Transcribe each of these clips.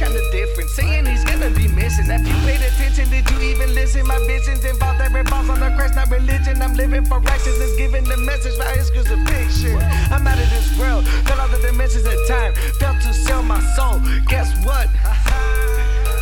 kinda different, saying he's gonna be missing. If you paid attention, did you even listen? My visions involve that revolves on the Christ, not religion. I'm living for righteousness, giving the message by his crucifixion. I'm out of this world, got all the dimensions of time. Failed to sell my soul, guess what?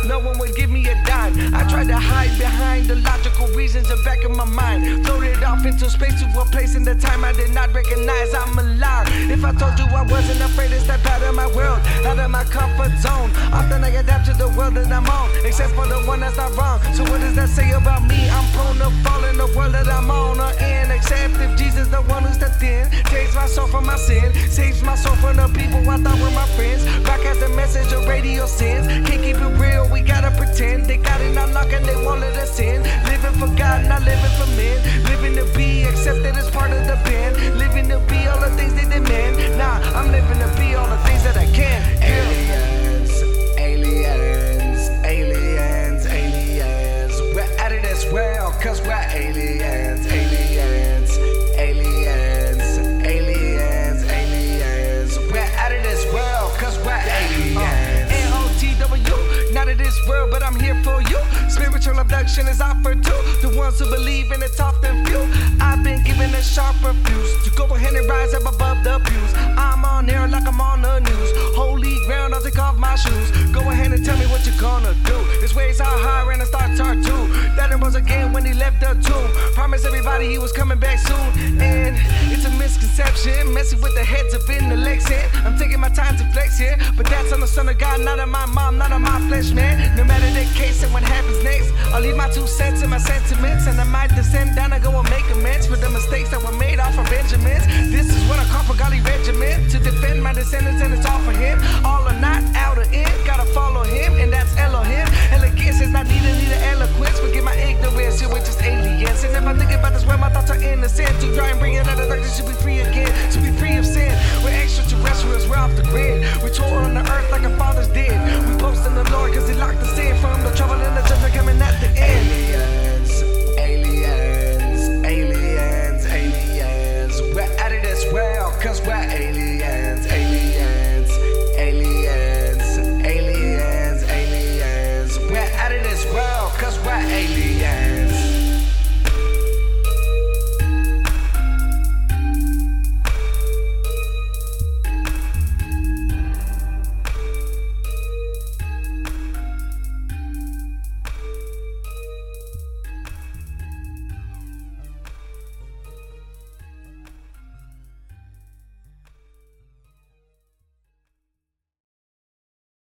No one would give me a dime. I tried to hide behind the logical reasons of back in my mind. Floated off into space to a place in the time I did not recognize. I'm alive. If I told you I wasn't afraid to step out of my world, out of my comfort zone. Often I adapt to the world that I'm on, except for the one that's not wrong. So what does that say about me? I'm prone to fall in the world that I'm on or in, except if Jesus the one who stepped in, saves my soul from my sin, saves my soul from the people I thought were my friends. Broadcast the message of radio sins. Can't keep it real, we gotta pretend. They got it unlocked and they won't let us in. Living for God, not living for men. Living to be accepted as part of the band. Living to be all the things they demand. Nah, I'm living to be all the things that I can. Aliens, aliens, aliens, aliens. We're out of this world, cause we're aliens, aliens, aliens, aliens, aliens. We're out of this world, cause we're aliens. Not of this world, but I'm here for you. Spiritual abduction is offered to the ones who believe in it's often few. I've been given a sharp refuse to go ahead and rise up above the pews. I'm on air like I'm on the news. Holy ground, I'll take off my shoes. Go ahead and tell me what you're gonna do. His ways are higher and his thoughts are too. That it was again when he left the tomb. Promised everybody he was coming back soon. And it's a misconception, messing with the heads up in the legs. I'm taking my time to flex here, but that's on the Son of God, not on my mom, not on my flesh. Man, no matter the case and what happens next, I'll leave my 2 cents and my sentiments, and I might descend down and go and make amends for the mistakes that were made off of Benjamins. This is what I call for Godly regiment, to defend my descendants, and it's all for him. All or not, out or in, gotta follow him, and that's Elohim. Elegance is not needed eloquence, forget my ignorance, here we're just aliens. And if I think about this where my thoughts are innocent, too dry and bring it out of darkness, should be free again, to be free of sin. We're extraterrestrials, we're off the grid, we're torn on the earth like our fathers did. We boast in the Lord, cause he locked us in from the trouble and the judgment coming at the end. Aliens, aliens, aliens, aliens. We're out of this world, cause we're aliens, aliens, aliens, aliens, aliens. We're out of this world, cause we're aliens.